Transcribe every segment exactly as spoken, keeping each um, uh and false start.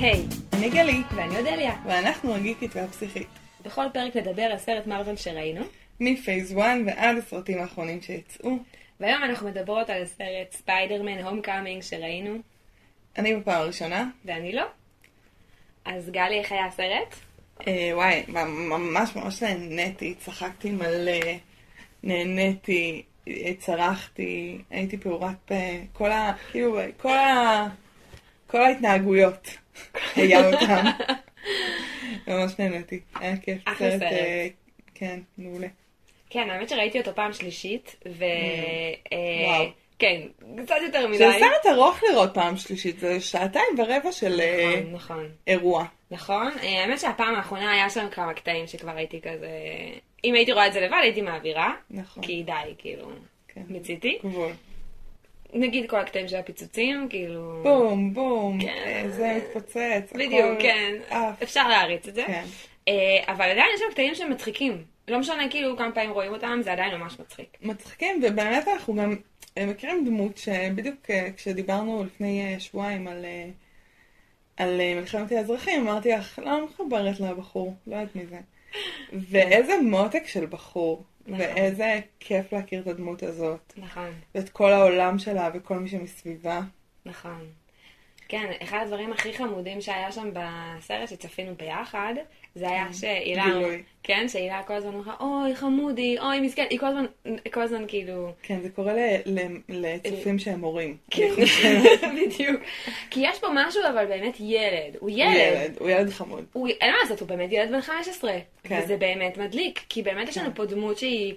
היי, אני גלי ואני אודליה ואנחנו הגיקית והפסיכית. בכל פרק נדבר על סרט מרוול שראינו מפייז אחת ועד הסרטים האחרונים שיצאו, והיום אנחנו מדברות על הסרט ספיידרמן הומקאמינג שראינו. אני בפעם הראשונה ואני לא. אז גלי, איך היה הסרט? אה, וואי, ממש ממש נהניתי, צחקתי מלא, נהניתי, צרחתי, הייתי פעורת פה, כל ה... כאילו, כל ה... כל ההתנהגויות, היה אותם. ממש נהנתי, היה כיף. אחלה סרט. כן, מעולה. כן, האמת שראיתי אותו פעם שלישית, ו... וואו. כן, קצת יותר מדי. זה סרט ארוך לראות פעם שלישית, זה שעתיים ורבע של אירוע. נכון, האמת שהפעם האחרונה היה שם כמה קטעים שכבר הייתי כזה... אם הייתי רואה את זה לבד, הייתי מעבירה. נכון. כי די, כאילו, מציתי. גבול. נגיד כל הקטעים של הפיצוצים, כאילו... בום, בום, זה מתפוצץ. בדיוק, כן. אפשר להריץ את זה. אבל עדיין יש שם קטעים שמצחיקים. לא משנה כאילו כמה פעמים רואים אותם, זה עדיין ממש מצחיק. מצחיקים, ובאמת אנחנו גם מכירים דמות שבדיוק כשדיברנו לפני שבועיים על מלחמת האזרחים, אמרתי לך, לא מחברת לבחור, לא יודעת מי זה. ואיזה מותק של בחור. ואיזה כיף להכיר את הדמות הזאת. נכון. ואת כל העולם שלה וכל מי שמסביבה. נכון. כן, אחד הדברים הכי חמודים שהיה שם בסרט שצפינו ביחד, זה היה שאילה... גילוי. כן, שאילה כל הזמן אומרת, אוי חמודי, אוי מסכן, היא כל הזמן, כל הזמן כאילו... כן, זה קורה לצופים שהם הורים. כן, בדיוק. כי יש פה משהו, אבל באמת ילד. הוא ילד. הוא ילד חמוד. אין מה לעשות, הוא באמת ילד בן חמש עשרה. וזה באמת מדליק, כי באמת יש לנו פה דמות שהיא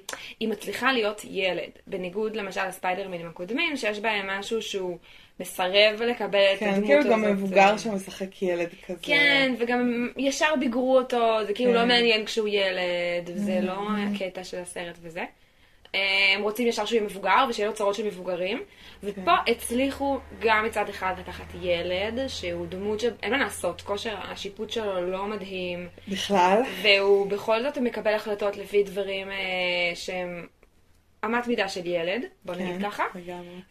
מצליחה להיות ילד. בניגוד למשל הספיידרמנים הקודמים, שיש בהם משהו שהוא... מסרב לקבל את הדמות הזאת. כן, כאילו גם מבוגר שמשחק ילד כזה. כן, וגם ישר ביגרו אותו, זה כאילו לא מעניין כשהוא ילד, וזה לא הקטע של הסרט וזה. הם רוצים ישר שהוא יהיה מבוגר, ושיהיה לו צרות של מבוגרים. ופה הצליחו גם מצד אחד לקחת ילד, שהוא דמות שאין מה לעשות, כושר השיפוט שלו לא מדהים. בכלל. והוא בכל זאת מקבל החלטות לפי דברים שהם אמת מידה של ילד, בוא נגיד ככה.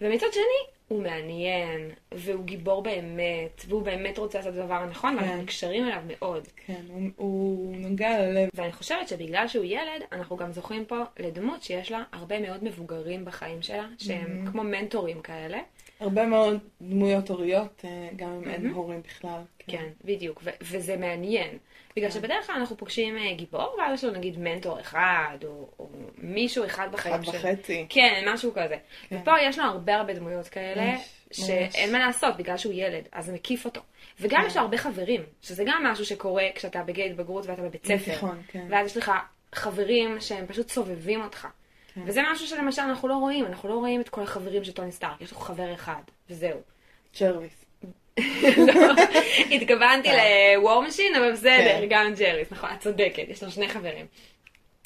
ומצד שני, הוא מעניין, והוא גיבור באמת, והוא באמת רוצה לעשות דבר הנכון, כן. ואנחנו מקשרים אליו מאוד. כן, הוא, הוא נוגע ללב. ואני חושבת שבגלל שהוא ילד, אנחנו גם זוכים פה לדמות שיש לה הרבה מאוד מבוגרים בחיים שלה, שהם mm-hmm. כמו מנטורים כאלה. הרבה מאוד דמויות הוריות, גם אם mm-hmm. אין הורים בכלל. כן, כן בדיוק, ו- וזה מעניין. בגלל כן. שבדרך כלל אנחנו פוגשים גיבור, ועד יש לו נגיד מנטור אחד, או, או מישהו אחד בחיים שלו. אחד וחצי. כן, משהו כזה. כן. ופה יש לו הרבה הרבה דמויות כאלה, ממש, שאין ממש. מה לעשות בגלל שהוא ילד, אז זה מקיף אותו. וגם כן. יש לו הרבה חברים, שזה גם משהו שקורה כשאתה בגיל התבגרות ואתה בבית ספר. נכון, כן. ואז יש לך חברים שהם פשוט סובבים אותך. כן. וזה משהו שלמשל אנחנו לא רואים, אנחנו לא רואים את כל החברים של טוני סטארק, יש לו חבר אחד, וזהו. ג'רוויס. לא, התכוונתי לוור משין, אבל בסדר, גם ג'רוויס, נכון, את צודקת, יש לו שני חברים.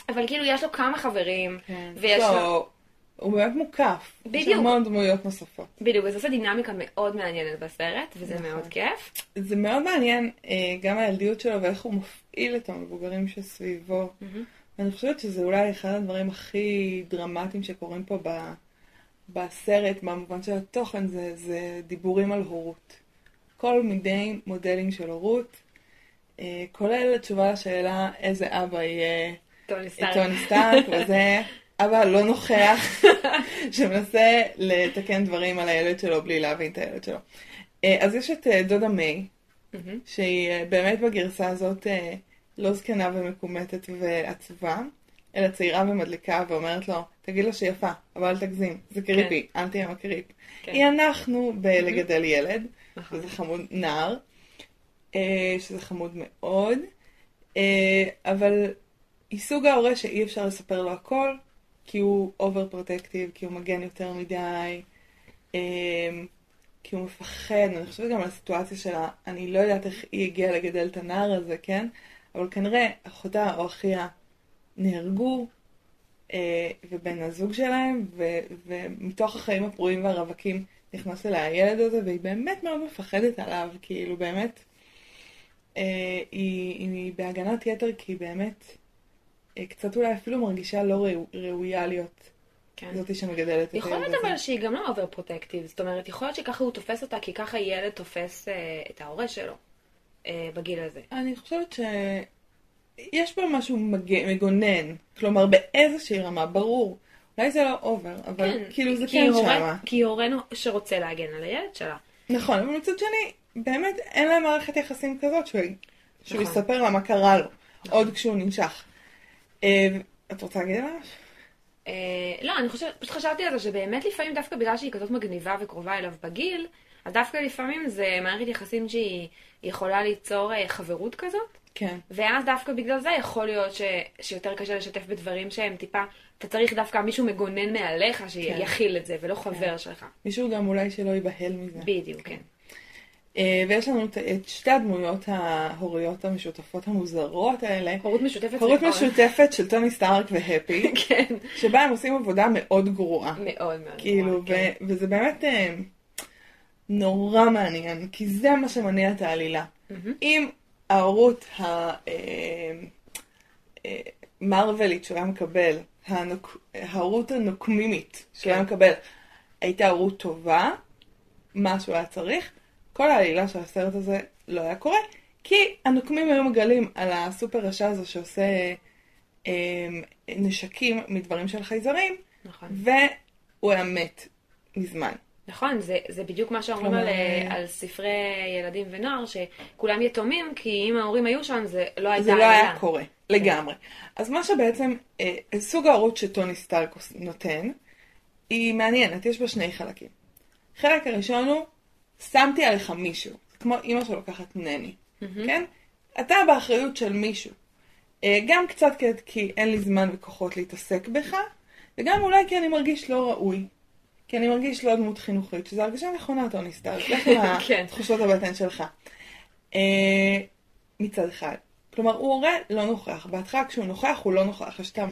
אבל כאילו יש לו כמה חברים, ויש לו... הוא באמת מוקף, יש המון דמויות נוספות. בדיוק, אז עושה דינמיקה מאוד מעניינת בסרט, וזה מאוד כיף. זה מאוד מעניין גם הילדיות שלו, ואיך הוא מפעיל את המבוגרים שסביבו. אני חושבת שזה אולי אחד הדברים הכי דרמטיים שקורים פה בסרט, במובן של התוכן, זה דיבורים על הורות. כל מיני מודלים של הורות, כולל תשובה לשאלה איזה אבא יהיה טוני סטארק, וזה אבא לא נוכח שמנסה לתקן דברים על הילד שלו בלי להבין את הילד שלו. אז יש את דודה מיי, שהיא באמת בגרסה הזאת לא זקנה ומקומטת ועצובה, אלא צעירה ומדליקה ואומרת לו, תגיד לו שיפה, אבל אל תגזים, זה קריפי, אל תהיה מקריפ. היא אנחנו בלגדל ילד, שזה חמוד נער, שזה חמוד מאוד, אבל היא סוג ההורה שאי אפשר לספר לו הכל, כי הוא אובר פרוטקטיב, כי הוא מגן יותר מדי, כי הוא מפחד. אני חושבת גם על הסיטואציה שלה, אני לא יודעת איך היא הגיעה לגדל את הנער הזה, כן? אבל כנראה אחותה או אחיה נהרגו, ובן הזוג שלהם, ומתוך החיים הפרועים והרווקים נכנס אליה הילד הזה, והיא באמת מאוד מפחדת עליו, כאילו באמת, היא בהגנת יתר, כי היא באמת קצת אולי אפילו מרגישה לא ראויה להיות זאתי שמגדלת את הילד הזה. יכול להיות אבל שהיא גם לא אובר פרוטקטיב, זאת אומרת, יכול להיות שככה הוא תופס אותה, כי ככה ילד תופס את ההורה שלו. בגיל הזה. אני חושבת שיש פה משהו מגונן, כלומר באיזושהי רמה, ברור. אולי זה לא אובר, אבל כן, כאילו זה כן שמה. כי היא הורנו שרוצה להגן על הילד שלה. נכון, אבל מצד שני, באמת אין לה מערכת יחסים כזאת שהוא, שהוא נכון. יספר לה מה קרה לו, נכון. עוד כשהוא ננשך. אה, את רוצה להגיד על זה? אה, לא, אני חושבת, פשוט חשבתי על זה שבאמת לפעמים דווקא בגלל שהיא כזאת מגניבה וקרובה אליו בגיל, אז דווקא לפעמים זה מערכת יחסים שהיא יכולה ליצור חברות כזאת. כן. ואז דווקא בגלל זה יכול להיות ש... שיותר קשה לשתף בדברים שהם טיפה, אתה צריך דווקא מישהו מגונן מעליך שיחיל את זה ולא חבר שלך. מישהו גם אולי שלא ייבהל מזה. בדיוק, כן. ויש לנו את שתי הדמויות ההוריות המשותפות המוזרות האלה. הורות משותפת. הורות משותפת של טוני סטארק והאפי. כן. שבה הם עושים עבודה מאוד גרועה. מאוד מאוד גרועה, כן. וזה באמת נורא מעניין, כי זה מה שמניע את העלילה. אם ההורות המרוולית שהוא היה מקבל, ההורות הנוקמימית שהוא היה מקבל, הייתה הורות טובה, מה שהוא היה צריך, כל העלילה של הסרט הזה לא היה קורה, כי הנוקמים היו מגלים על הסופר רשע הזה שעושה נשקים מדברים של חייזרים, והוא היה מת מזמן. נכון, זה, זה בדיוק מה שאומרים על, על ספרי ילדים ונוער, שכולם יתומים, כי אם ההורים היו שם, זה לא הייתה... זה לא היה קורה, לגמרי. אז מה שבעצם, סוג ההורות שטוני סטארק נותן, היא מעניינת, יש בה שני חלקים. חלק הראשון הוא, שמתי עליך מישהו, כמו אמא שלוקחת נני, כן? אתה באחריות של מישהו. גם קצת כי אין לי זמן וכוחות להתעסק בך, וגם אולי כי אני מרגיש לא ראוי. כי אני מרגיש לא דמות חינוכית, שזו הרגשה נכונה, טוני סטארק, לך מהתחושות הבטן שלך. מצד אחד. כלומר, הוא הורה לא נוכח. בהתחלה כשהוא נוכח, הוא לא נוכח. יש כאן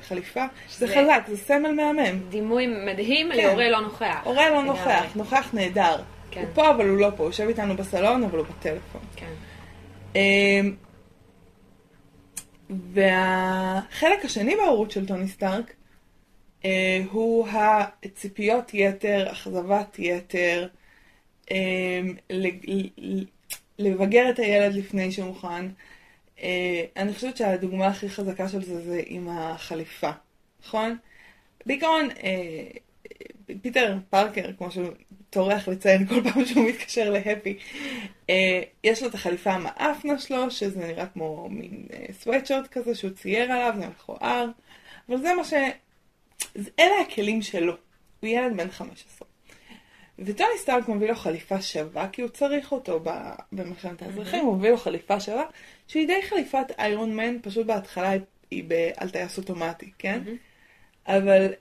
חליפה, זה חזק, זה סמל מהמם. דימוי מדהים להורה לא נוכח. הורה לא נוכח, נוכח נהדר. הוא פה, אבל הוא לא פה. הוא יושב איתנו בסלון, אבל הוא בטלפון. והחלק השני בהורות של טוני סטארק, הוא הציפיות יתר, אכזבת יתר, לבגר את הילד לפני שהוא מוכן. אני חושבת שהדוגמה הכי חזקה של זה זה עם החליפה, נכון? בעיקרון, פיטר פארקר, כמו שהוא תורח לציין כל פעם שהוא מתקשר להפי, יש לו את החליפה המאפנה שלו, שזה נראה כמו מין סוויטשורט כזה שהוא צייר עליו, זה מכוער, אבל זה מה ש... אז אלה הכלים שלו. הוא ילד בן חמש עשרה. וטוני סטארק מביא לו חליפה שווה, כי הוא צריך אותו במלחמת האזרחים, הוא מביא לו חליפה שווה, שהיא די חליפת איירון מן, פשוט בהתחלה היא על טייס אוטומטי, כן? אבל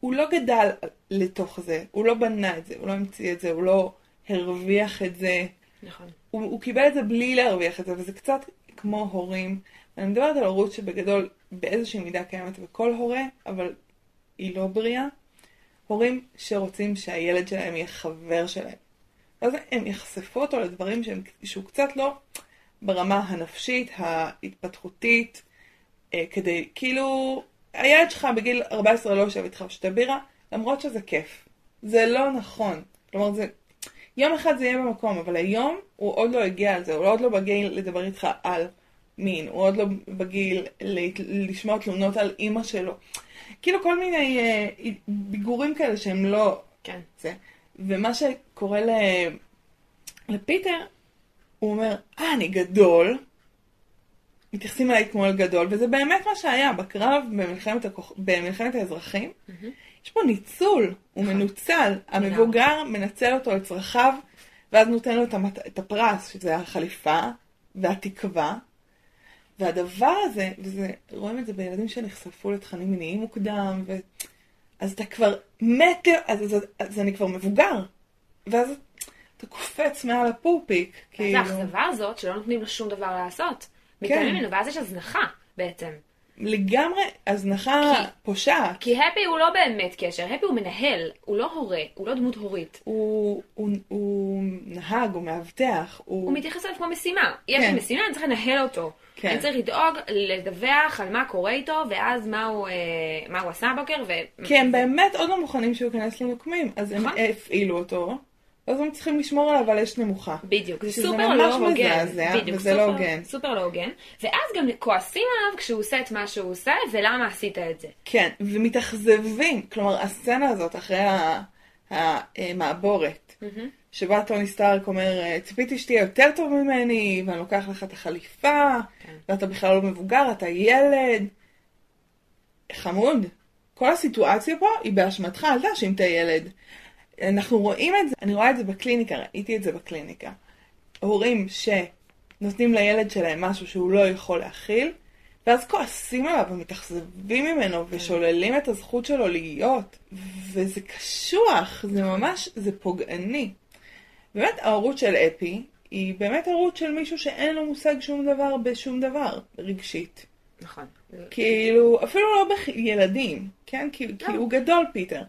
הוא לא גדל לתוך זה, הוא לא בנה את זה, הוא לא המציא את זה, הוא לא הרוויח את זה. נכון. הוא קיבל את זה בלי להרוויח את זה, וזה קצת כמו הורים. אני מדברת על הורות שבגדול באיזושהי מידה קיימת בכל הורה, אבל היא לא בריאה. הורים שרוצים שהילד שלהם יהיה חבר שלהם. אז הם יחשפו אותו לדברים שהם, שהוא קצת לא ברמה הנפשית, ההתפתחותית, אה, כדי, כאילו, הילד שלך בגיל ארבע עשרה לא יושב איתך ושתה בירה, למרות שזה כיף. זה לא נכון. כלומר, זה, יום אחד זה יהיה במקום, אבל היום הוא עוד לא הגיע על זה, הוא עוד לא בגיל לדבר איתך על... מין, הוא עוד לא בגיל לשמוע תלונות על אמא שלו. כאילו כל מיני אה, ביגורים כאלה שהם לא... כן. זה. ומה שקורה ל... לפיטר, הוא אומר, אה, אני גדול. מתייחסים עליי כמו על גדול, וזה באמת מה שהיה בקרב במלחמת, הכוח... במלחמת האזרחים. Mm-hmm. יש פה ניצול, הוא מנוצל. המבוגר מנצל אותו לצרכיו, ואז נותן לו את, המת... את הפרס, שזה החליפה והתקווה. והדבר הזה, וזה, רואים את זה בילדים שנחשפו לתכנים מיניים מוקדם, ו... אז אתה כבר מת, אז, אז, אז, אז אני כבר מבוגר, ואז אתה קופץ מעל הפופיק. כאילו... זה האכזבה הזאת שלא נותנים לו שום דבר לעשות. כן. מתעלמים ממנו, ואז יש הזנחה בעצם. לגמרי הזנחה כי... פושעת. כי הפי הוא לא באמת קשר, הפי הוא מנהל, הוא לא הורה, הוא לא דמות הורית. הוא, הוא, הוא נהג, הוא מאבטח. הוא, הוא מתייחס אליו כמו משימה. יש לי כן. משימה, אני צריך לנהל אותו. כן. אני צריך לדאוג, לדווח על מה קורה איתו, ואז מה הוא, מה הוא עשה בוקר. ו... כי הם באמת עוד לא מוכנים שהוא כנס לנוקמים, אז נכון? הם הפעילו אותו, אז הם צריכים לשמור עליו על אש נמוכה. בדיוק, זה סופר לא הוגן. בדיוק, סופר לא הוגן. ואז גם כועסים עליו כשהוא עושה את מה שהוא עושה, ולמה עשית את זה. כן, ומתאכזבים. כלומר, הסצנה הזאת אחרי המעבורת, שבה טוני סטארק אומר, ציפיתי שתהיה יותר טוב ממני, ואני לוקח לך את החליפה, ואתה בכלל לא מבוגר, אתה ילד. חמוד. כל הסיטואציה פה היא באשמתך, אל תאשים את הילד. אנחנו רואים את זה, אני רואה את זה בקליניקה, ראיתי את זה בקליניקה. הורים שנותנים לילד שלהם משהו שהוא לא יכול להכיל, ואז כועסים עליו ומתאכזבים ממנו ושוללים את הזכות שלו להיות. וזה קשוח, זה ממש, זה פוגעני. באמת ההורות של אפי היא באמת ההורות של מישהו שאין לו מושג שום דבר בשום דבר רגשית. נכון. כאילו, אפילו לא בילדים, כן? כי הוא גדול פיטר.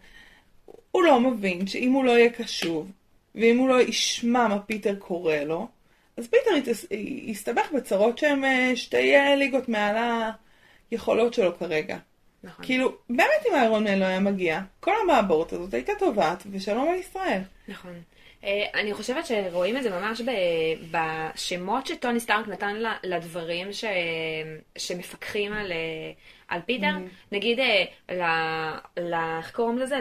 הוא לא מבין שאם הוא לא יהיה קשוב, ואם הוא לא ישמע מה פיטר קורא לו, אז פיטר יסתבך בצרות שהן שתי ליגות מעל היכולות שלו כרגע. נכון. כאילו, באמת אם האיירון מן לא היה מגיע, כל המעבורת הזאת הייתה טובת, ושלום על ישראל. נכון. אני חושבת שרואים את זה ממש בשמות שטוני סטארק נתן לדברים ש... שמפקחים על, על פיטר. Mm-hmm. נגיד, ל... ל... קוראים לזה,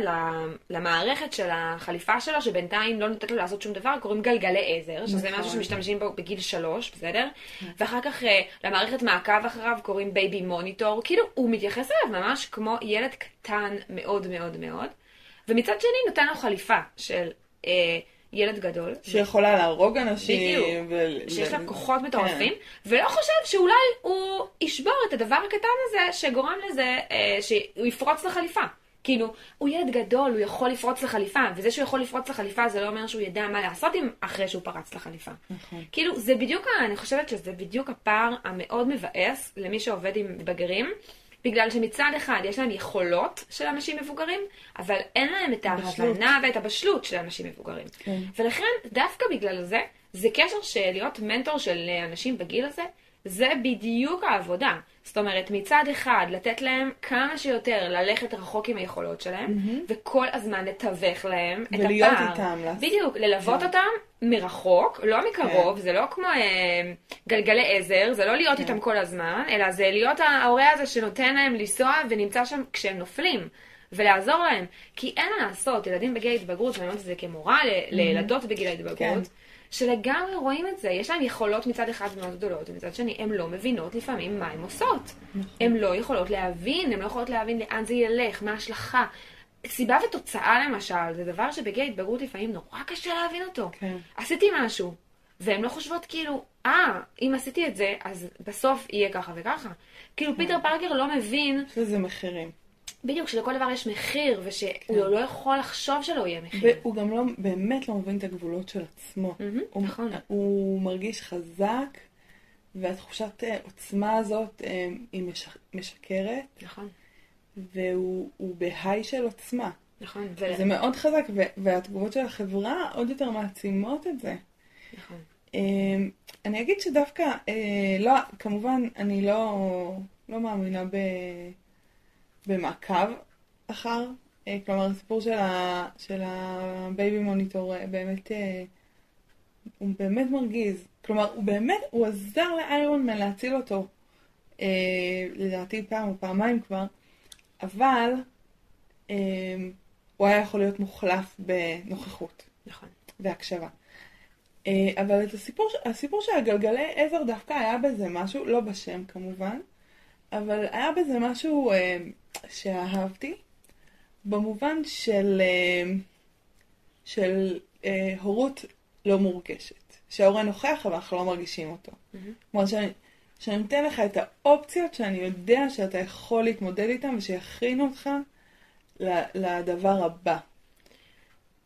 למערכת של החליפה שלו, שבינתיים לא נותנת לו לעשות שום דבר, קוראים גלגלי עזר, שזה משהו שמשתמשים בו בגיל שלוש, בסדר? Mm-hmm. ואחר כך למערכת מעקב אחריו קוראים בייבי מוניטור, כאילו הוא מתייחס אליו ממש כמו ילד קטן מאוד מאוד מאוד, ומצד שני נותן לו חליפה של... ילד גדול. שיכולה להרוג אנשים. בדיוק. ו... שיש לה כוחות מטורפים. כן. ולא חושב שאולי הוא ישבור את הדבר הקטן הזה שגורם לזה אה, שהוא יפרוץ לחליפה. כאילו, הוא ילד גדול, הוא יכול לפרוץ לחליפה. וזה שהוא יכול לפרוץ לחליפה זה לא אומר שהוא ידע מה לעשות אחרי שהוא פרץ לחליפה. נכון. כאילו, זה בדיוק, אני חושבת שזה בדיוק הפער המאוד מבאס למי שעובד עם בגרים. בגלל שמצד אחד יש להם יכולות של אנשים מבוגרים, אבל אין להם את ההבנה ואת הבשלות של אנשים מבוגרים. כן. ולכן, דווקא בגלל זה, זה קשר של להיות מנטור של אנשים בגיל הזה, זה בדיוק העבודה. זאת אומרת, מצד אחד, לתת להם כמה שיותר ללכת רחוק עם היכולות שלהם, mm-hmm. וכל הזמן לתווך להם את הפער. ולהיות איתם. בדיוק, ללוות yeah. אותם מרחוק, לא מקרוב, yeah. זה לא כמו אה, גלגלי עזר, זה לא להיות yeah. איתם כל הזמן, אלא זה להיות ההורה הזה שנותן להם לנסוע ונמצא שם כשהם נופלים, ולעזור להם. כי אין מה לעשות, ילדים בגיל ההתבגרות, ואני אומרת את זה כמורה mm-hmm. לילדות בגיל ההתבגרות, כן. שלגמרי רואים את זה, יש להם יכולות מצד אחד מאוד גדולות, ומצד שני, הן לא מבינות לפעמים מה הן עושות. הן לא יכולות להבין, הן לא יכולות להבין לאן זה ילך, מה ההשלכה. סיבה ותוצאה למשל, זה דבר שבגיל ההתבגרות לפעמים נורא קשה להבין אותו. כן. עשיתי משהו, והן לא חושבות כאילו, אה, אם עשיתי את זה, אז בסוף יהיה ככה וככה. כאילו פיטר פארקר לא מבין... שזה מחירים. בדיוק, שלכל דבר יש מחיר, ושהוא לא יכול לחשוב שלא יהיה מחיר. והוא גם לא, באמת לא מבין את הגבולות של עצמו. נכון. הוא מרגיש חזק, והתחושת עוצמה הזאת היא משקרת. נכון. והוא בהיי של עוצמה. נכון. זה מאוד חזק, והתגובות של החברה עוד יותר מעצימות את זה. נכון. אני אגיד שדווקא, לא, כמובן, אני לא מאמינה ב... במעקב אחר, כלומר הסיפור של ה של הבייבי מוניטור באמת הוא באמת מרגיז, כלומר הוא באמת הוא עזר לאיירון מן להציל אותו לדעתי פעם או פעמיים כבר, אבל הוא היה יכול להיות מוחלף בנוכחות, נכון, בהקשבה. אבל את הסיפור הסיפור של הגלגלי עזר דווקא היה בזה משהו, לא בשם כמובן, אבל היה בזה משהו שאהבתי, במובן של, של אה, הורות לא מורגשת. שההורה נוכח, אבל אנחנו לא מרגישים אותו. Mm-hmm. כלומר, שאני, שאני נותן לך את האופציות שאני יודע שאתה יכול להתמודד איתן, ושיכינו אותך לדבר הבא.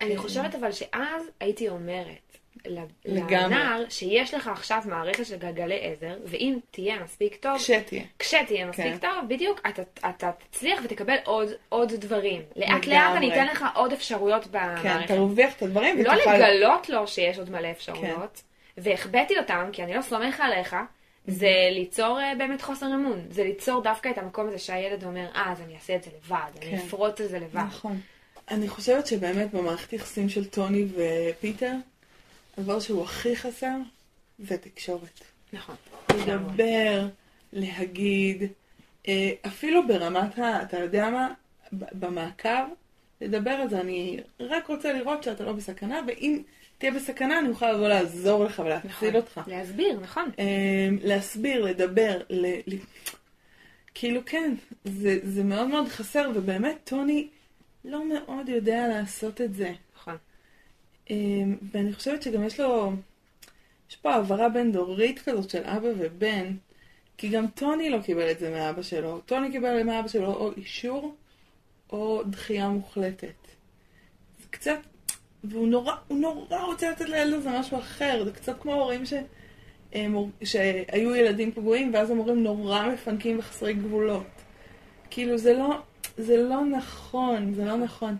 אני חושבת אבל שאז הייתי אומרת, לנער שיש לך עכשיו מערכת של גלגלי עזר, ואם תהיה מספיק טוב, כשתהיה, כשתהיה מספיק טוב, בדיוק אתה, אתה תצליח ותקבל עוד, עוד דברים. לאט לאט אני אתן לך עוד אפשרויות במערכת. כן, תרוויח את הדברים. לא לגלות לו שיש עוד מלא אפשרויות, והחבאתי אותם, כי אני לא סומך עליך, זה ליצור באמת חוסר אמון. זה ליצור דווקא את המקום הזה שהילד אומר, אה, אז אני אעשה את זה לבד, אני אפרוץ את זה לבד. נכון. אני חושבת שבאמת במערכת יחסים של טוני ופיטר, הדבר שהוא הכי חסר זה תקשורת. נכון. לדבר, להגיד, אפילו ברמת ה... אתה יודע מה? במעקב, לדבר על זה. אני רק רוצה לראות שאתה לא בסכנה, ואם תהיה בסכנה אני אוכל לבוא לעזור לך ולהציל אותך. להסביר, נכון. להסביר, לדבר, ל... כאילו כן, זה, זה מאוד מאוד חסר, ובאמת טוני לא מאוד יודע לעשות את זה. נכון. ואני חושבת שגם יש לו, יש פה העברה בין דורית כזאת של אבא ובן, כי גם טוני לא קיבל את זה מאבא שלו. טוני קיבל מאבא שלו או אישור או דחייה מוחלטת. זה קצת, והוא נורא, הוא נורא רוצה לתת לילד הזה משהו אחר. זה קצת כמו הורים ש... שהיו ילדים פגועים ואז המורים נורא מפנקים וחסרי גבולות. כאילו זה לא, זה לא נכון, זה לא נכון.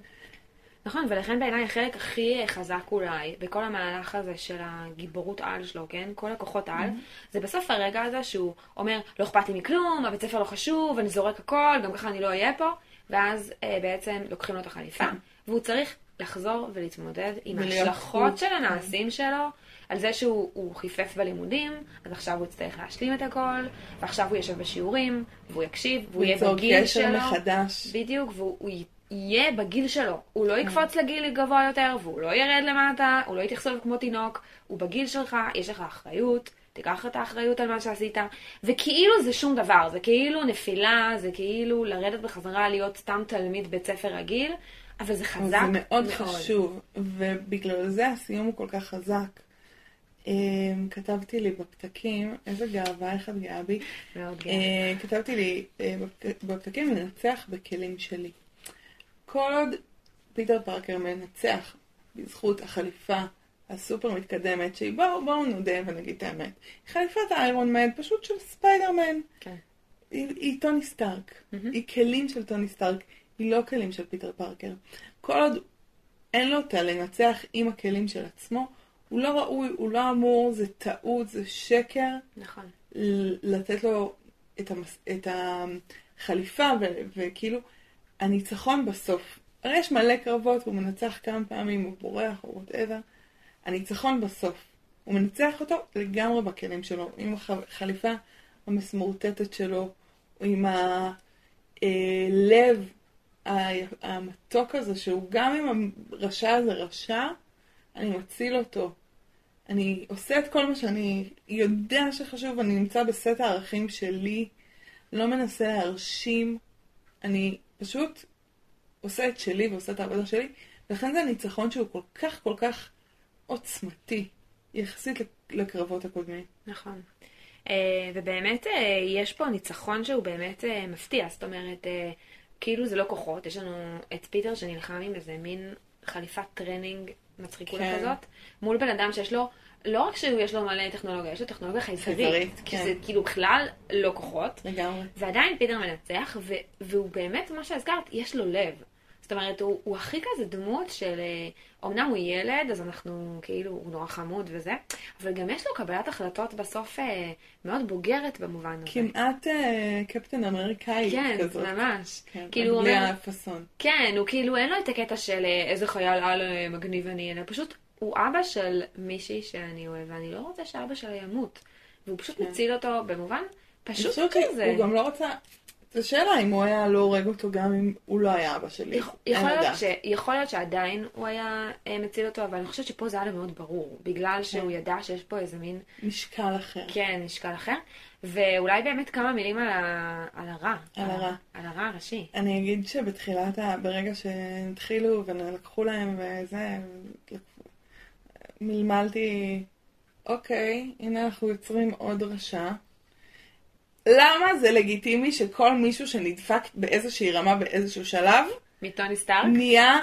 נכון, ולכן בעיניי החלק הכי חזק אולי בכל המהלך הזה של הגיבורות על שלו, כן? כל הכוחות על, mm-hmm. זה בסוף הרגע הזה שהוא אומר, לא אכפת לי מכלום, הבית ספר לא חשוב, אני זורק הכל, גם ככה אני לא אהיה פה, ואז אה, בעצם לוקחים לו את החליפה, mm-hmm. והוא צריך לחזור ולהתמודד עם ההשלכות של הנעשים שלו, על זה שהוא חיפף בלימודים, אז עכשיו הוא יצטרך להשלים את הכל, ועכשיו הוא ישב בשיעורים, והוא יקשיב, והוא יהיה בגיל שלו. מחדש. בדיוק, והוא יהיה בגיל שלו. הוא לא יקפוץ לגיל גבוה יותר, והוא לא ירד למטה, הוא לא יתחסוב כמו תינוק, הוא בגיל שלך, יש לך אחריות, תיקח את האחריות על מה שעשית, וכאילו זה שום דבר, זה כאילו נפילה, זה כאילו לרדת בחזרה להיות סתם תלמיד בית ספר רגיל, אבל זה חזק מאוד. זה מאוד חשוב, ובגלל זה הסיום הוא כל כך חזק. כתבתי לי בפתקים, איזה גאווה, איך את גאה בי. מאוד גאה. כתבתי לי בפתקים, מנצח בכלים שלי. כל עוד פיטר פארקר מנצח בזכות החליפה הסופר מתקדמת, שהיא בואו, בואו נודה ונגיד את האמת. חליפת האיירון מן, פשוט של ספיידרמן. כן. היא, היא טוני סטארק. Mm-hmm. היא כלים של טוני סטארק. היא לא כלים של פיטר פארקר. כל עוד אין לו אותה לנצח עם הכלים של עצמו, הוא לא ראוי, הוא לא אמור, זה טעות, זה שקר. נכון. לתת לו את, המס... את החליפה ו... וכאילו הניצחון בסוף. הרי יש מלא קרבות, הוא מנצח כמה פעמים, הוא בורח או whatever. הניצחון בסוף. הוא מנצח אותו לגמרי בכלים שלו, עם החליפה המסמורטטת שלו, עם הלב המתוק הזה, שהוא גם עם הרשע הזה רשע, אני מציל אותו. אני עושה את כל מה שאני יודע שחשוב, אני נמצא בסט הערכים שלי, לא מנסה להרשים, אני פשוט עושה את שלי ועושה את העבודה שלי, ולכן זה ניצחון שהוא כל כך כל כך עוצמתי, יחסית לקרבות הקודמים. נכון. ובאמת יש פה ניצחון שהוא באמת מפתיע, זאת אומרת, כאילו זה לא כוחות, יש לנו את פיטר שנלחם עם איזה מין חליפת טרנינג, מצחיקות כן. כזאת, מול בן אדם שיש לו, לא רק שיש לו מלא טכנולוגיה, יש לו טכנולוגיה חייזרית, כי כן. זה כאילו בכלל לא כוחות, לגמרי. ועדיין פיטר מנצח, ו- והוא באמת, מה שהזכרת, יש לו לב. זאת אומרת, הוא, הוא הכי כזה דמות של, אומנם הוא ילד, אז אנחנו כאילו, הוא נורא חמוד וזה, אבל גם יש לו קבלת החלטות בסוף מאוד בוגרת במובן הזה. כמעט קפטן אמריקאי כזאת. כן, ממש. כאילו, בלי הפסון. כן, הוא כאילו, אין לו את הקטע של איזה חייל על מגניב אני, אלא פשוט, הוא אבא של מישהי שאני אוהב, ואני לא רוצה שאבא שלה ימות. והוא פשוט מציל אותו במובן פשוט כזה. הוא גם לא רוצה... זו שאלה אם הוא היה לא הורג אותו גם אם הוא לא היה אבא שלי. יכול להיות, ש... יכול להיות שעדיין הוא היה מציל אותו, אבל אני חושבת שפה זה היה מאוד ברור, בגלל שהוא ידע שיש פה איזה מין... משקל אחר. כן, משקל אחר. ואולי באמת כמה מילים על, ה... על הרע. על הרע. על הרע הראשי. אני אגיד שבתחילת, ברגע שהתחילו ולקחו להם וזה, מלמלתי, אוקיי, הנה אנחנו יוצרים עוד רשע. למה זה לגיטימי שכל מישהו שנדפק באיזושהי רמה, באיזשהו שלב... מטוני סטארק? נהיה...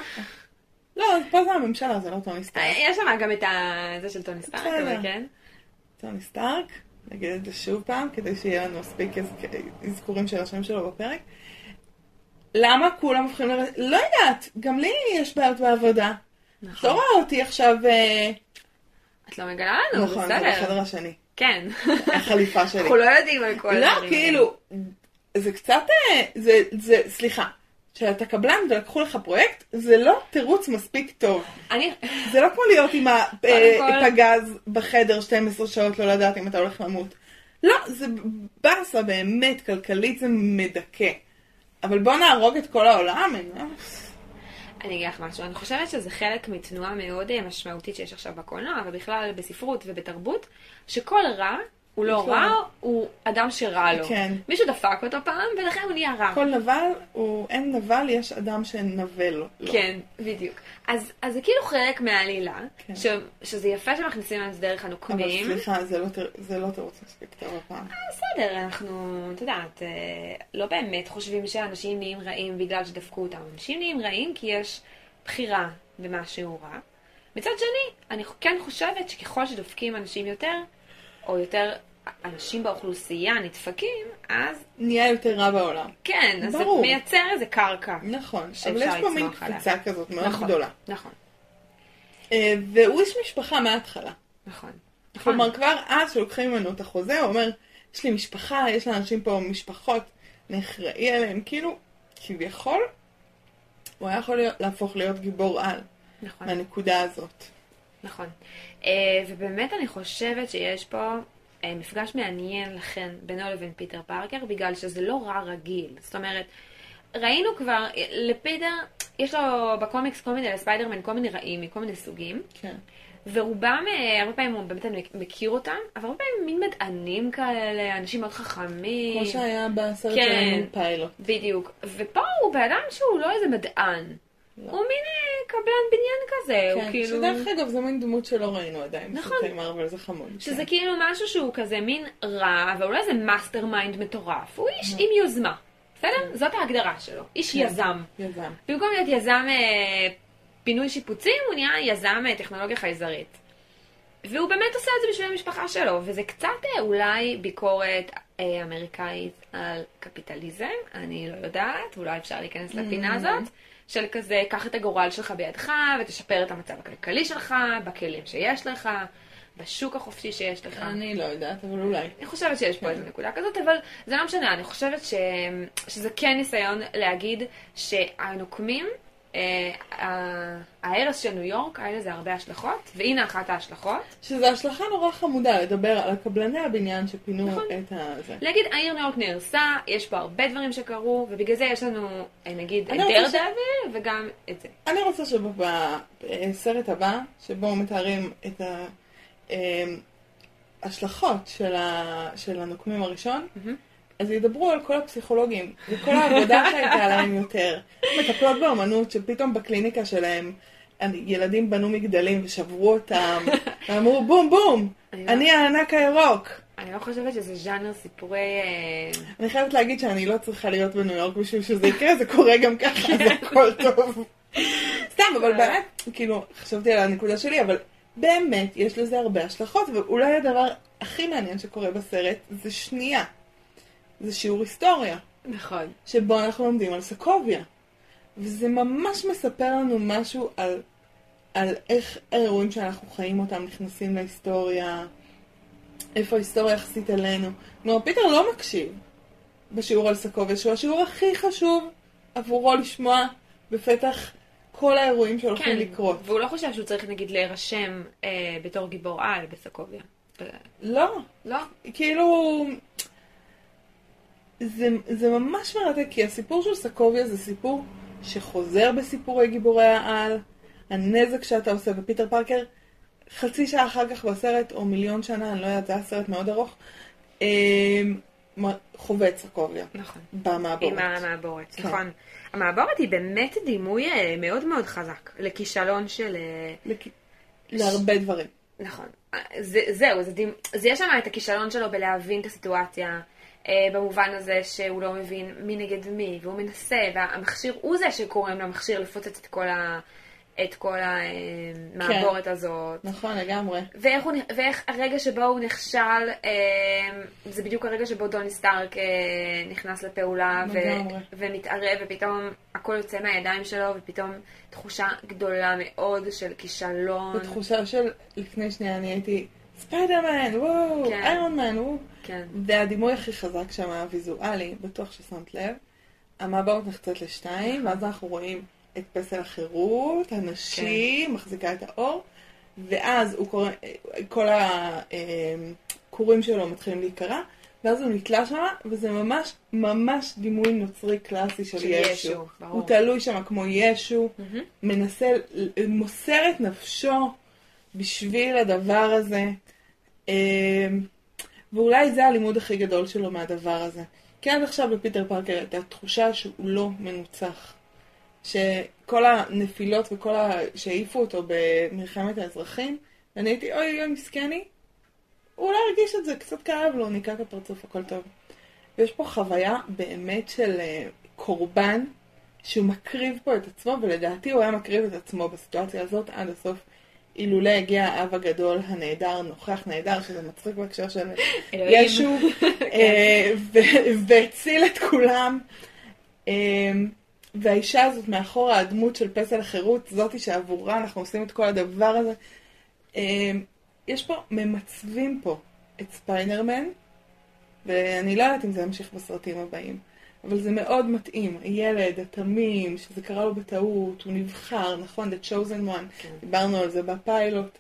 לא, פה זה הממשלה, זה לא טוני סטארק. יש שם גם את זה של טוני סטארק, אבל כן? טוני סטארק, נגיד את זה שוב פעם, כדי שיהיה לנו מספיק אזכורים של השם שלו בפרק. למה כולם הופכים לראות? לא יודעת, גם לי יש בעיות בעבודה. נכון. תורא אותי עכשיו... את לא מגלה לנו, בסדר. נכון, זה בחדר השני. כן. החליפה שלי. אנחנו לא יודעים על כל הדברים. לא, כאילו, זה קצת, זה, סליחה, שאתה קבלן ולקחו לך פרויקט, זה לא תירוץ מספיק טוב. אני... זה לא כמו להיות עם הפגז בחדר שתים עשרה שעות, לא לדעת אם אתה הולך למות. לא, זה בסה באמת, כלכלית זה מדכא. אבל בוא נהרוג את כל העולם, אני לא... אני אגיד לך משהו, אני חושבת שזה חלק מתנועה מאוד משמעותית שיש עכשיו בקולנוע, אבל בכלל בספרות ובתרבות, שכל רע הוא לא רע, הוא אדם שרע לו. כן. מישהו דפק אותו פעם, ולכן הוא נהיה רע. כל נבל, הוא... אין נבל, יש אדם שנבל לו. כן, בדיוק. אז, אז זה כאילו חלק מהעלילה, כן. ש... שזה יפה שמכניסים על זה דרך הנוקמים. אבל סליחה, זה לא, זה לא תרוץ מספיק טוב הפעם. בסדר, אנחנו, אתה יודעת, לא באמת חושבים שאנשים נהיים רעים בגלל שדפקו אותם. אנשים נהיים רעים כי יש בחירה במה שהוא רע. מצד שני, אני כן חושבת שככל שדופקים אנשים יותר, או יותר אנשים באוכלוסייה נדפקים, אז... נהיה יותר רע בעולם. כן, אז ברור. זה מייצר איזה קרקע. נכון, אבל יש פה מין קפיצה כזאת מאוד נכון, גדולה. נכון. והוא יש משפחה מההתחלה. נכון. כלומר, נכון. כבר אז שלוקחים ממנו את החוזה, הוא אומר, יש לי משפחה, יש לאנשים פה משפחות, נחראי עליהם, כאילו, כביכול, הוא היה יכול להפוך להיות גיבור על. נכון. מהנקודה הזאת. נכון. ובאמת אני חושבת שיש פה מפגש מעניין לכן בינו לבין פיטר פארקר, בגלל שזה לא רע רגיל. זאת אומרת, ראינו כבר, לפיטר, יש לו בקומיקס כל מיני, לספיידרמן, כל מיני רעים, מכל מיני סוגים. כן. ורובם, הרבה פעמים הוא באמת מכיר אותם, אבל הרבה פעמים מין מדענים כאלה, אנשים מאוד חכמים. כמו שהיה בסרט כן, שלנו פיילוט. בדיוק. ופה הוא באדם שהוא לא איזה מדען. לא. הוא מין קבלן בניין כזה, כן, הוא כאילו... שדרך אגב, זה מין דמות שלא ראינו עדיין. נכון. אבל זה חמוד. שזה כן. כאילו משהו שהוא כזה מין רע, אבל אולי זה מאסטר מיינד מטורף. הוא איש mm-hmm. עם יוזמה, בסדר? Mm-hmm. זאת ההגדרה שלו. איש כן. יזם. יזם. במקום להיות יזם אה, פינוי שיפוצים, הוא נהיה יזם אה, טכנולוגיה חייזרית. והוא באמת עושה את זה בשביל המשפחה שלו, וזה קצת אה, אולי ביקורת... אמריקאית על קפיטליזם, אני לא יודעת, אולי אפשר להיכנס לפינה הזאת, של כזה, קח את הגורל שלך בידך ותשפר את המצב הכלכלי שלך, בכלים שיש לך, בשוק החופשי שיש לך. אני לא יודעת, אבל אולי. אני חושבת שיש פה איזו נקודה כזאת, אבל זה לא משנה, אני חושבת שזה כן ניסיון להגיד שהנוקמים, ההרס של ניו יורק, היה לזה הרבה השלכות, והנה אחת ההשלכות. שזו השלכה נורא חמודה, לדבר על הקבלני הבניין שפינו נכון. את הזה. להגיד, העיר ניו יורק נהרסה, יש פה הרבה דברים שקרו, ובגלל זה יש לנו, נגיד, את דרדאבל, ש... וגם את זה. אני רוצה שבסרט הבא, שבו מתארים את ההשלכות של, ה... של הנוקמים הראשון, mm-hmm. אז ידברו על כל הפסיכולוגים, וכל העבודה שהייתה להם יותר. מטפלות באמנות שפתאום בקליניקה שלהם, ילדים בנו מגדלים ושברו אותם, ואמרו בום בום, אני הענק הירוק. אני לא חושבת שזה ז'אנר סיפורי... אני חייבת להגיד שאני לא צריכה להיות בניו יורק בשביל שזה יקרה, זה קורה גם ככה, זה הכל טוב. סתם, אבל באמת, כאילו, חשבתי על הנקודה שלי, אבל באמת יש לזה הרבה השלכות, ואולי הדבר הכי מעניין שקורה בסרט זה שנייה. זה שיעור היסטוריה. נכון. שבו אנחנו לומדים על סקוביה. וזה ממש מספר לנו משהו על, על איך האירועים שאנחנו חיים אותם נכנסים להיסטוריה, איפה ההיסטוריה יחסית אלינו. נו, פיטר לא מקשיב בשיעור על סקוביה, שהוא השיעור הכי חשוב עבורו לשמוע בפתח כל האירועים שהולכים כן, לקרות. והוא לא חושב שהוא צריך נגיד להירשם אה, בתור גיבור על בסקוביה. לא. לא? כאילו... זה, זה ממש מרתק, כי הסיפור של סקוביה זה סיפור שחוזר בסיפורי גיבורי העל, הנזק שאתה עושה, ופיטר פארקר חצי שעה אחר כך בסרט, או מיליון שנה, אני לא יודעת, זה הסרט מאוד ארוך, חווה את סקוביה. נכון. במעבורת. עם המעבורת, כן. נכון. המעבורת היא באמת דימוי מאוד מאוד חזק, לכישלון של... לכ... להרבה ש... דברים. נכון. זה, זהו, זה דימ... זה יש שם את הכישלון שלו בלהבין את הסיטואציה, במובן הזה שהוא לא מבין מי נגד מי, והוא מנסה, והמכשיר הוא זה שקוראים למכשיר לפוצץ את כל ה... את כל המעבורת הזאת. נכון, לגמרי. ואיך הרגע שבו הוא נכשל, זה בדיוק הרגע שבו טוני סטארק נכנס לפעולה ומתערב, ופתאום הכל יוצא מהידיים שלו, ופתאום תחושה גדולה מאוד של כישלון. ותחושה של לפני שנייה אני הייתי... ספיידרמן, וואו, איירון מן, וואו. והדימוי הכי חזק שם, הוויזואלי, בטוח ששמת לב, המעברות נחצת לשתיים, ואז אנחנו רואים את פסל החירות, הנשי, מחזיקה את האור, ואז כל הקורים שלו מתחילים להיקרא, ואז הוא נתלה שם, וזה ממש ממש דימוי נוצרי קלאסי של ישו. הוא תלוי שם כמו ישו, מנסה, מוסר את נפשו בשביל הדבר הזה. ואולי זה הלימוד הכי גדול שלו מהדבר הזה. כי עד עכשיו בפיטר פארקר הייתה תחושה שהוא לא מנוצח. שכל הנפילות וכל ה... שהעיפו אותו במלחמת האזרחים, ואני הייתי, אוי, אוי, מסכני. הוא לא הרגיש את זה, קצת כאב לו, ניקה את הפרצוף, הכל טוב. ויש פה חוויה באמת של קורבן, שהוא מקריב פה את עצמו, ולדעתי הוא היה מקריב את עצמו בסיטואציה הזאת עד הסוף. אילולא הגיע האב הגדול, הנהדר, נוכח נהדר, שזה מצחיק בהקשר של ישו, והציל את כולם. והאישה הזאת מאחור, הדמות של פסל החירות, זאתי שעבורה אנחנו עושים את כל הדבר הזה. יש פה, ממצבים פה את ספיידרמן, ואני לא יודעת אם זה ימשיך בסרטים הבאים, אבל זה מאוד מתאים. הילד, התמים, שזה קרה לו בטעות, הוא נבחר, נכון? The Chosen One. כן. דיברנו על זה בפיילוט.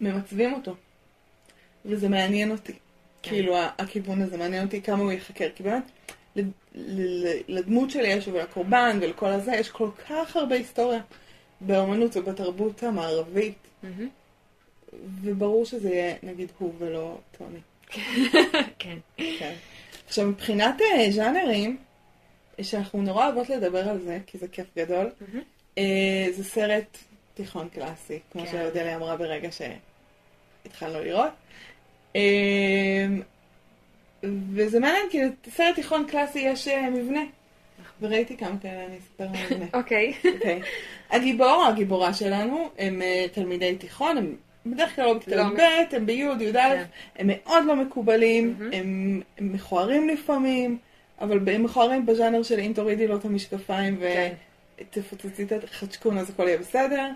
ממצבים אותו. וזה מעניין אותי. כן. כאילו, הכיוון הזה מעניין אותי כמה הוא יחקר. כי באמת, לדמות של ישו ולקורבן ולכל הזה, יש כל כך הרבה היסטוריה באמנות ובתרבות המערבית. Mm-hmm. וברור שזה יהיה, נגיד, הוא ולא טוני. כן. כן. עכשיו, מבחינת ז'אנרים, שאנחנו נורא אוהבות לדבר על זה, כי זה כיף גדול, זה סרט תיכון קלאסי, כמו שאודליה אמרה ברגע שהתחלנו לראות. וזה מעניין, כי לסרט תיכון קלאסי יש מבנה. וראיתי כמה כאלה, אני אספר על מבנה. אוקיי. הגיבור, הגיבורה שלנו, הם תלמידי תיכון, הם בדרך כלל לא בכתב ב', הם ביוד, יוד א', הם מאוד לא מקובלים, הם מכוערים לפעמים, אבל הם מכוערים בז'אנר של אם תורידי לו את המשקפיים ותפוצצי את החצ'קון, אז הכל יהיה בסדר.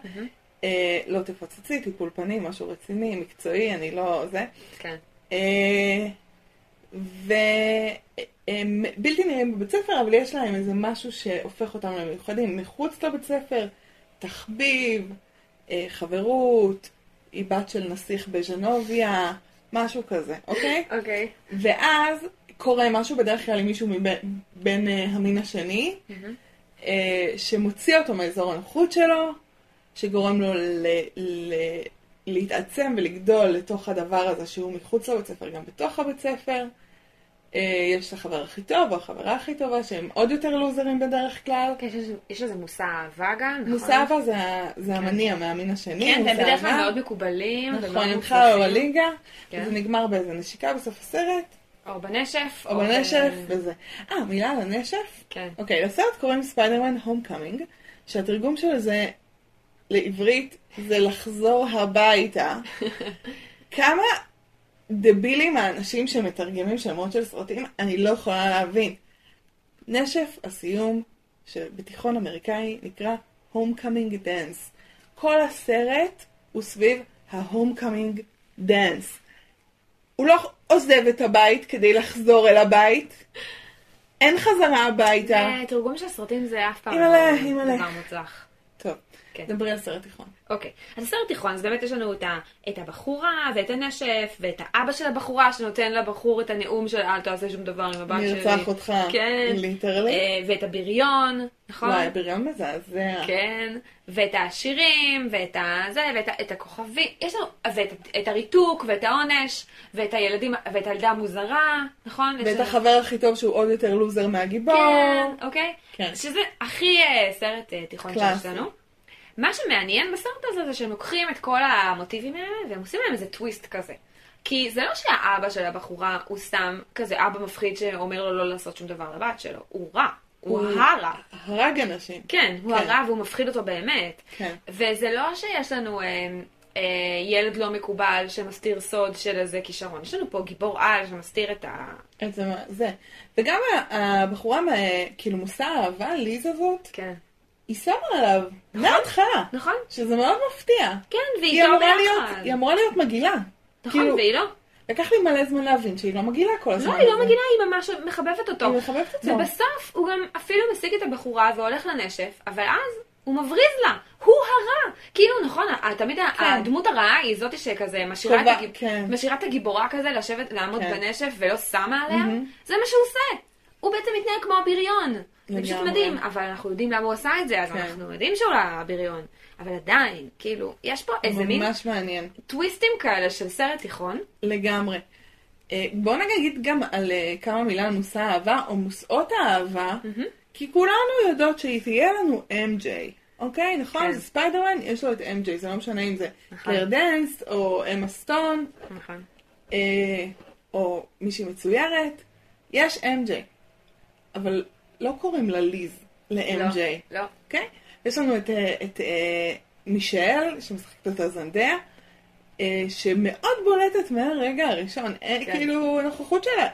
לא תפוצצי, טיפול פנים, משהו רציני, מקצועי, אני לא... זה. והם בלתי נראים בבית ספר, אבל יש להם איזה משהו שהופך אותם למיוחדים. מחוץ לבית ספר, תחביב, חברות, היא בת של נסיך בז'נוביה, משהו כזה, אוקיי? אוקיי. ואז קורה משהו בדרך כלל עם מישהו בין המין השני, שמוציא אותו מאזור הנוחות שלו, שגורם לו להתעצם ולגדול לתוך הדבר הזה שהוא מחוץ לבית ספר, גם בתוך הבית ספר. יש את החבר הכי טוב או החברה הכי טובה, שהם עוד יותר לוזרים בדרך כלל. יש איזה מוסע אהבה גם, נכון? מוסע אהבה זה המניע מהמין השני. כן, והם בדרך כלל מאוד מקובלים. נכון, הם חלו לליגה, וזה נגמר באיזה נשיקה בסוף הסרט. או בנשף. או בנשף, וזה. אה, מילה על הנשף? כן. אוקיי, לסרט קוראים ספיידרמן הומקאמינג, שהתרגום של זה לעברית זה לחזור הביתה. כמה... דבילים האנשים שמתרגמים שמות של סרטים, אני לא יכולה להבין. נשף הסיום שבתיכון אמריקאי נקרא Homecoming Dance. כל הסרט הוא סביב ה-Homecoming Dance. הוא לא עוזב את הבית כדי לחזור אל הבית. אין חזרה הביתה. תרגום של סרטים זה אף פעם לא דבר מוצלח. טוב. דברי על סרט תיכון. אוקיי. אז הסרט תיכון, אז באמת יש לנו את הבחורה ואת הנשף ואת האבא של הבחורה שנותן לבחור את הנאום של אל תעשה שום דבר עם הבת שלי. נרצח אותך. כן. ואת הבריון, נכון? וואי, הבריון מזעזע. כן. ואת העשירים ואת הזה ואת הכוכבים. יש לנו את הריתוק ואת העונש ואת הילדים ואת הילדה המוזרה, נכון? ואת החבר הכי טוב שהוא עוד יותר לוזר מהגיבור. כן, אוקיי. שזה הכי סרט תיכון שיש לנו. מה שמעניין בסרט הזה זה שהם לוקחים את כל המוטיבים האלה והם עושים להם איזה טוויסט כזה. כי זה לא שהאבא של הבחורה הוא סתם כזה אבא מפחיד שאומר לו לא לעשות שום דבר לבת שלו. הוא רע. הוא הרע. הרג אנשים. כן, הוא הרע והוא מפחיד אותו באמת. וזה לא שיש לנו ילד לא מקובל שמסתיר סוד של איזה כישרון. יש לנו פה גיבור על שמסתיר את ה... את זה. וגם הבחורה כאילו מוסר אהבה, ליז הזאת. כן. היא שמה עליו, מההתחלה. נכון. שזה מאוד מפתיע. כן, והיא לא ביחד. היא אמורה להיות מגילה. נכון, והיא לא. לקח לי מלא זמן להבין שהיא לא מגילה כל הזמן. לא, היא לא מגילה, היא ממש מחבבת אותו. היא מחבבת אותו. ובסוף הוא גם אפילו משיג את הבחורה והולך לנשף, אבל אז הוא מבריז לה. הוא הרע. כאילו, נכון, תמיד הדמות הרעה היא זאת שכזה משאירה את הגיבורה כזה לשבת, לעמוד בנשף ולא שמה עליה. זה מה שהוא עושה. הוא בעצם מתנהג כמו הבריון. זה פשוט מדהים, אבל אנחנו יודעים למה הוא עשה את זה, אז אנחנו יודעים שהוא הבריון. אבל עדיין, כאילו, יש פה איזה מין טוויסטים כאלה של סרט תיכון. לגמרי. בואו נגיד גם על כמה מילה מושא האהבה, או מושאות האהבה, כי כולנו יודעות שהיא תהיה לנו אם ג'יי. אוקיי, נכון? זה ספיידרמן, יש לו את אם ג'יי, זה לא משנה אם זה קלר דנס, או אמה סטון, או מישהי מצוירת. יש אם ג'יי. אבל לא קוראים לה ליז, ל-אם ג'יי. לא, לא. אוקיי? יש לנו את, את מישל, שמשחקת אותה זנדיה, שמאוד בולטת מהרגע הראשון. כן. כאילו, הנוכחות שלה.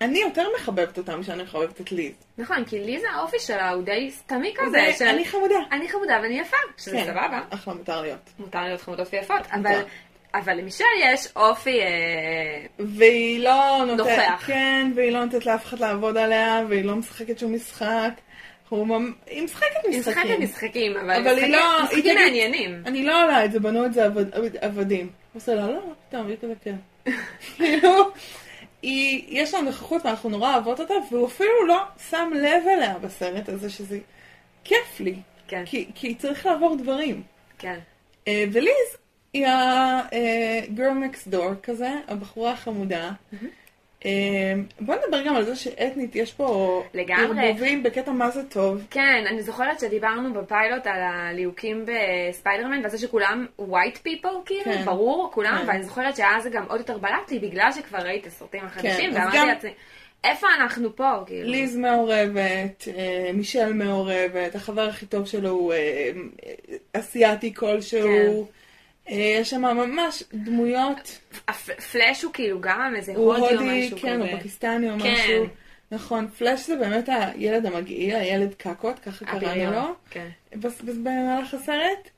אני יותר מחבבת אותה משאני מחבבת את ליז. נכון, כי ליז האופי שלה הוא די סתמי כזה. של... אני חמודה. אני חמודה ואני יפה. שזה כן. סבבה. אחלה, מותר להיות. מותר להיות חמודות ויפות, אבל... אבל למישל יש אופי והיא לא נותנת, נוכח. כן, והיא לא נותנת לאף אחד לעבוד עליה, והיא לא משחקת שום משחק. היא משחקת משחקים. היא משחקת משחקים, אבל, אבל משחק... לא... משחקים מעניינים. אני לא עולה את זה, בנו את זה עבד... עבדים. הוא עושה לה, לא, טוב, היא כזה כן. יש לה נכחות ואנחנו נורא אהבות אותה, והוא אפילו לא שם לב אליה בסרט הזה, שזה כיף לי. כן. כי, כי היא צריך לעבור דברים. כן. וליז... היא ה-girl next door כזה, הבחורה החמודה. בוא נדבר גם על זה שאתנית, יש פה ערבובים בקטע מה זה טוב. כן, אני זוכרת שדיברנו בפיילוט על הליהוקים בספיידרמן, וזה שכולם white people, כאילו, ברור, כולם, ואני זוכרת שאז זה גם עוד יותר בלט לי, בגלל שכבר ראיתי סרטים החדשים, ואמרתי לעצמי, איפה אנחנו פה, כאילו? ליז מעורבת, מישל מעורבת, החבר הכי טוב שלו הוא אסיאטי כלשהו. יש שם ממש דמויות. פלאש הוא כאילו גם איזה הודי או משהו. כן, או פקיסטני או משהו. נכון, פלאש זה באמת הילד המגעיל, הילד קקות, ככה קראנו לו. במהלך הסרט.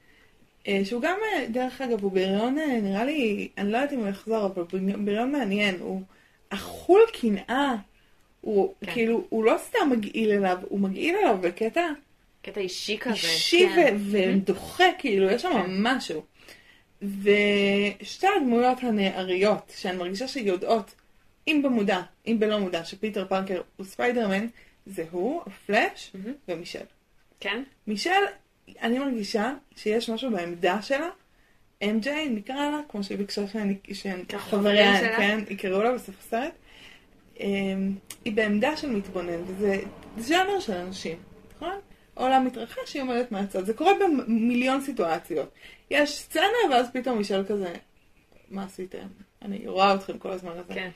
שהוא גם, דרך אגב, הוא בריון, נראה לי, אני לא יודעת אם הוא יחזור, אבל בריון מעניין. הוא אכול קנאה. הוא כאילו, הוא לא סתם מגעיל אליו, הוא מגעיל אליו בקטע. קטע אישי כזה. אישי ודוחה, כאילו, יש שם משהו. ושתי הדמויות הנעריות שאני מרגישה שיודעות אם במודע, אם בלא מודע שפיטר פארקר וספיידרמן זה הוא, הפלאש mm-hmm. ומישל. כן? מישל, אני מרגישה שיש משהו בעמדה שלה אם ג'יי נקרא לה, כמו שהיא ביקשה שחבריה כן, יקראו לה בסוף הסרט היא בעמדה של מתבונן וזה ז'אנר של אנשים, נכון? העולם מתרחש, היא עומדת מהצד. זה קורה במיליון סיטואציות. יש סצנה, ואז פתאום מישל כזה, מה עשיתם? אני רואה אתכם כל הזמן הזה. כן.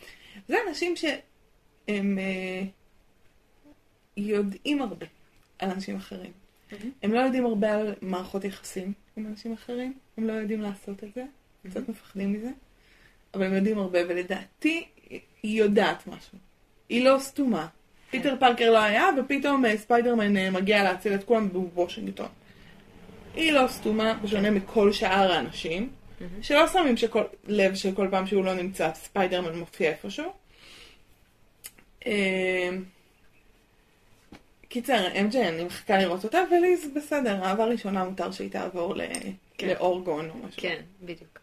זה אנשים שהם אה, יודעים הרבה על אנשים אחרים. Mm-hmm. הם לא יודעים הרבה על מערכות יחסים עם אנשים אחרים. הם לא יודעים לעשות את זה. Mm-hmm. קצת מפחדים מזה. אבל הם יודעים הרבה, ולדעתי היא יודעת משהו. היא לא סתומה. פיטר פארקר לא היה, ופתאום ספיידרמן מגיע להציל את כולם בוושינגטון. היא לא סתומה, בשונה מכל שאר האנשים, שלא שמים שכל, לב שכל פעם שהוא לא נמצא, ספיידרמן מופיע איפשהו. קיצר, אם ג'יי, אני מחכה לראות אותה, וליז בסדר, העבר ראשונה מותר שהיא תעבור לאורגון או משהו. כן, בדיוק.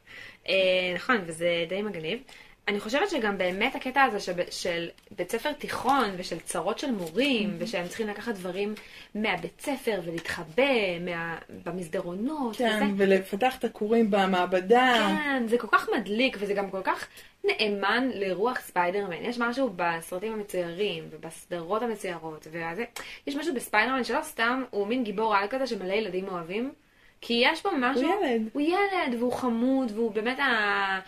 נכון, וזה די מגניב. אני חושבת שגם באמת הקטע הזה של, של בית ספר תיכון ושל צרות של מורים mm-hmm. ושהם צריכים לקחת דברים מהבית ספר ולהתחבא מה, במסדרונות. כן, וזה... ולפתח את הקורים במעבדה. כן, זה כל כך מדליק וזה גם כל כך נאמן לרוח ספיידרמן. יש משהו בסרטים המצוירים ובסדרות המצוירות. וזה... יש משהו בספיידרמן שלא סתם הוא מין גיבור על כזה שמלא ילדים אוהבים. כי יש פה משהו... הוא ילד. הוא ילד והוא חמוד והוא באמת ה...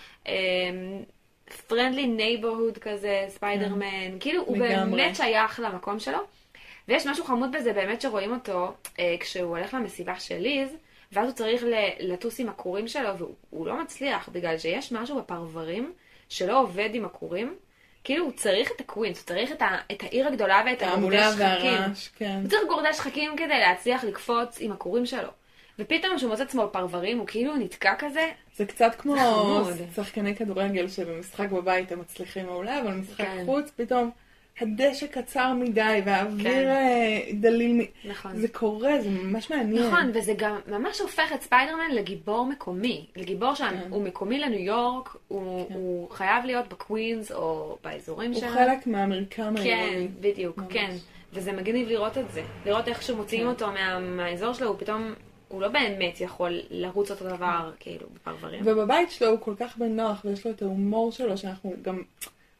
friendly neighborhood כזה, ספיידרמן, כאילו הוא באמת שייך למקום שלו. ויש משהו חמוד בזה באמת שרואים אותו כשהוא הולך למסיבה של ליז, ואז הוא צריך לטוס עם הקורים שלו, והוא לא מצליח בגלל שיש משהו בפרברים שלא עובד עם הקורים. כאילו הוא צריך את הקווינס, הוא צריך את העיר הגדולה ואת גורדי השחקים. הוא צריך גורדי השחקים כדי להצליח לקפוץ עם הקורים שלו. ופתאום שהוא מוצא עצמו פרברים, הוא כאילו נתקע כזה. זה קצת כמו שחקני כדורגל שבמשחק בבית הם מצליחים מעולה, אבל במשחק חוץ פתאום הדשא קצר מדי והאוויר דליל. זה קורה, זה ממש מעניין. נכון, וזה גם ממש הופך את ספיידרמן לגיבור מקומי. לגיבור שהוא מקומי לניו יורק, הוא חייב להיות בקווינס או באזורים שלנו. הוא חלק מהאמריקאים. כן, בדיוק, כן. וזה מגניב לראות את זה. לראות איך שמוציאים אותו מהאזור שלו, הוא פתאום... הוא לא באמת יכול לרוץ אותו דבר, כאילו, בפרברים. ובבית שלו הוא כל כך בנוח, ויש לו את ההומור שלו, שאנחנו גם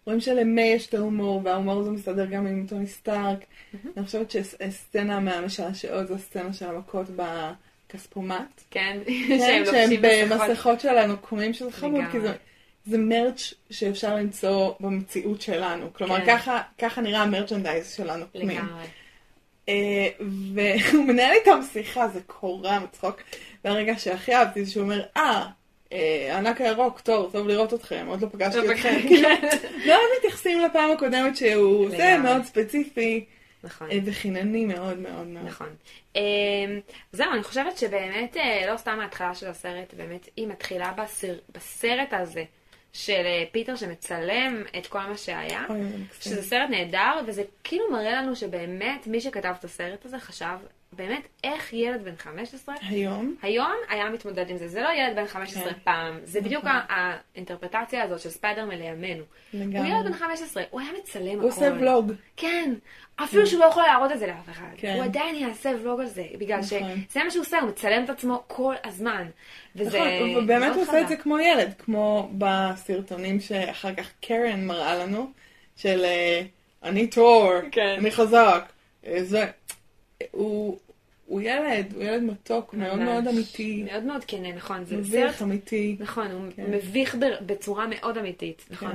רואים שלמי יש את ההומור, וההומור הזה מסתדר גם עם טוני סטארק. אני חושבת שהסצנה מהמשעשעות, זו הסצנה של המכות בכספומט. כן, שהם במסכות שלנו, קומים שזה חמוד, כי זה מרץ' שאפשר למצוא במציאות שלנו. כלומר, ככה נראה המרצ'נדייז שלנו. לגמרי. והוא מנהל איתם שיחה, זה קורה מצחוק. והרגע שהכי אהבתי זה שהוא אומר, אה, הענק הירוק, טוב, טוב לראות אתכם, עוד לא פגשתי אתכם. לא מתייחסים לפעם הקודמת שהוא זה מאוד ספציפי וחינני מאוד מאוד מאוד. נכון. זהו, אני חושבת שבאמת, לא סתם ההתחלה של הסרט, באמת היא מתחילה בסרט הזה. של פיטר שמצלם את כל מה שהיה, שזה סרט נהדר, וזה כאילו מראה לנו שבאמת מי שכתב את הסרט הזה חשב באמת איך ילד בן חמש עשרה היום היום היה מתמודד עם זה. זה לא ילד בן חמש עשרה פעם, זה בדיוק האינטרפרטציה הזאת של ספיידרמן לימינו. הוא ילד בן חמש עשרה, הוא היה מצלם הכל, הוא עושה ולוג, כן, אפילו שהוא לא יכול להראות את זה לאף אחד, הוא עדיין יעשה ולוג על זה, בגלל שזה מה שהוא עושה, הוא מצלם את עצמו כל הזמן. ובאמת הוא עושה את זה כמו ילד, כמו בסרטונים שאחר כך קרן מראה לנו, של אני טור, אני חזק, זה הוא, הוא ילד, הוא ילד מתוק, ממש, מאוד מאוד אמיתי. מאוד מאוד כן, נכון. זה מביך, סרט, אמיתי. נכון, הוא כן. מביך בצורה מאוד אמיתית, נכון.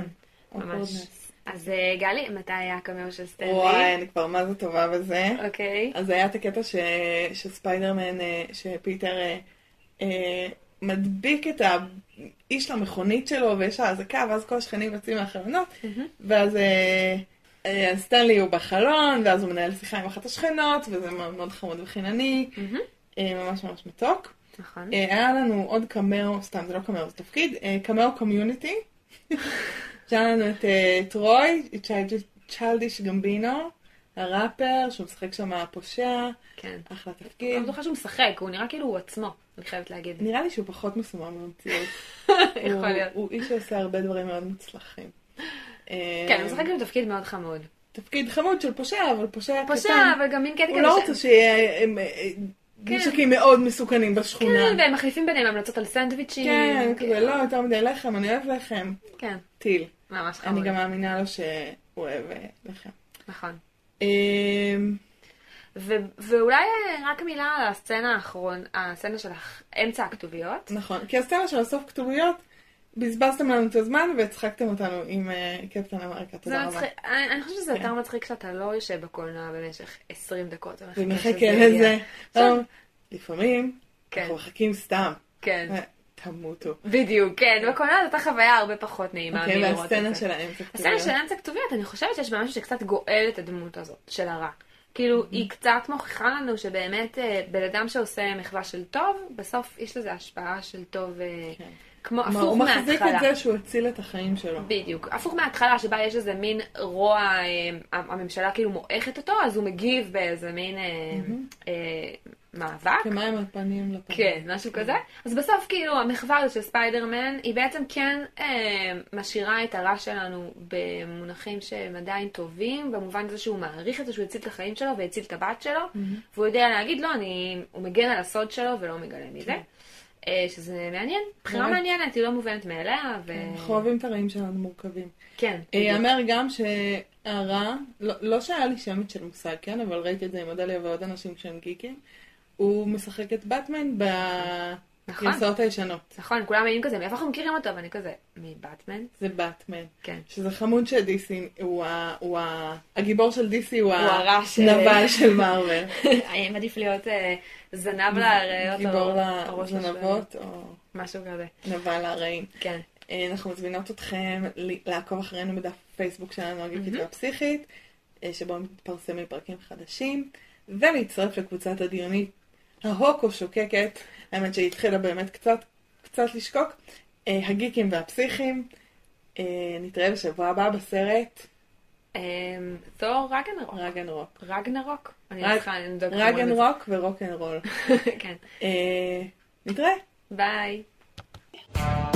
כן. ממש. אז גלי, מתי היה הקמאו של סטנלי? וואי, אני כבר מה זה טובה בזה. אוקיי. אז היה את הקטע ש, שספיידרמן, שפיטר אה, מדביק את האיש למכונית שלו, ויש האזעקה, ואז כל השכנים יוצאים מהחלונות, mm-hmm. ואז... אה, אז סטנלי הוא בחלון, ואז הוא מנהל שיחה עם אחת השכנות, וזה מאוד חמוד וחינני, ממש ממש מתוק. נכון. היה לנו עוד קמאו, סתם זה לא קמאו, זה תפקיד, קמאו קומיוניטי, שהיה לנו את טרוי, צ'ילדיש גמבינו, הראפר, שהוא משחק שם הפושע, אחלה תפקיד. אני בטוחה שהוא משחק, הוא נראה כאילו הוא עצמו, אני חייבת להגיד. נראה לי שהוא פחות מסומם במציאות. יכול להיות. הוא איש שעושה הרבה דברים מאוד מוצלחים. כן, הוא משחק עם תפקיד מאוד חמוד. תפקיד חמוד של פושע, אבל פושע קטן. פושע, אבל גם מין קטע כזה. הוא לא רוצה שיהיה נשקים מאוד מסוכנים בשכונה. כן, והם מחליפים ביניהם המלצות על סנדוויצ'ים. כן, כזה, לא, יותר מדי לחם, אני אוהב לחם. כן. טיל. ממש חמוד. אני גם מאמינה לו שהוא אוהב לחם. נכון. ואולי רק מילה על הסצנה האחרונה, הסצנה של אמצע הכתוביות. נכון, כי הסצנה של הסוף כתוביות, בזבזתם לנו את הזמן והצחקתם אותנו עם קפטן אמריקה, תודה רבה. אני חושבת שזה יותר מצחיק שאתה לא יושב בקולנוע במשך עשרים דקות. ומחכה לזה. לפעמים אנחנו מחכים סתם. כן. תמותו. בדיוק, כן. בקולנוע זאת חוויה הרבה פחות נעימה. אוקיי, והסצנה של האמצע כתוביות. הסצנה של האמצע כתוביות, אני חושבת שיש משהו שקצת גואל את הדמות הזאת של הרע. כאילו, היא קצת מוכיחה לנו שבאמת בן אדם שעושה מחווה של טוב, בסוף יש לזה השפעה של טוב. כמו הפוך מההתחלה. הוא מחזיק את זה שהוא הציל את החיים שלו. בדיוק. הפוך מההתחלה שבה יש איזה מין רוע, הממשלה כאילו מועכת אותו, אז הוא מגיב באיזה מין מאבק. כמיים הפנים לפנים. כן, משהו כזה. אז בסוף כאילו המחווה של ספיידרמן היא בעצם כן משאירה את הרע שלנו במונחים שהם עדיין טובים, במובן זה שהוא מעריך את זה שהוא הציל את החיים שלו והציל את הבת שלו, והוא יודע להגיד לו, הוא מגן על הסוד שלו ולא מגלה מזה. שזה מעניין, בחירה מעניינת, היא לא מובנת מאליה. חווים את הרעים שלנו מורכבים. כן. אמר גם שהרע, לא שהיה לי שמץ של מושג, כן, אבל ראיתי את זה עם אודליה ועוד אנשים שהם גיקים, הוא משחק את באטמן בגרסאות הישנות. נכון, כולם מעניין כזה, מאיפה אנחנו מכירים אותו, אבל אני כזה, מבאטמן? זה באטמן. כן. שזה חמוד שדיסי, הוא הגיבור של דיסי, הוא הנבל של מארוול. היה מעדיף להיות... זנב להראות גיבור לזנבות או משהו כזה. נבל להראים. כן. אנחנו מזמינות אתכם לעקוב אחרינו בדף פייסבוק שלנו, הגיקית והפסיכית, שבו מתפרסמים פרקים חדשים, ולהצטרף לקבוצת הדיונית ההוקו שוקקת האמת שהיא התחילה באמת קצת, קצת לשקוק. הגיקים והפסיכים, נתראה בשבוע הבא בסרט. זו רגנרוק. רגנרוק. רגנרוק? רגנרוק ורוקנרול. כן. נתראה. ביי.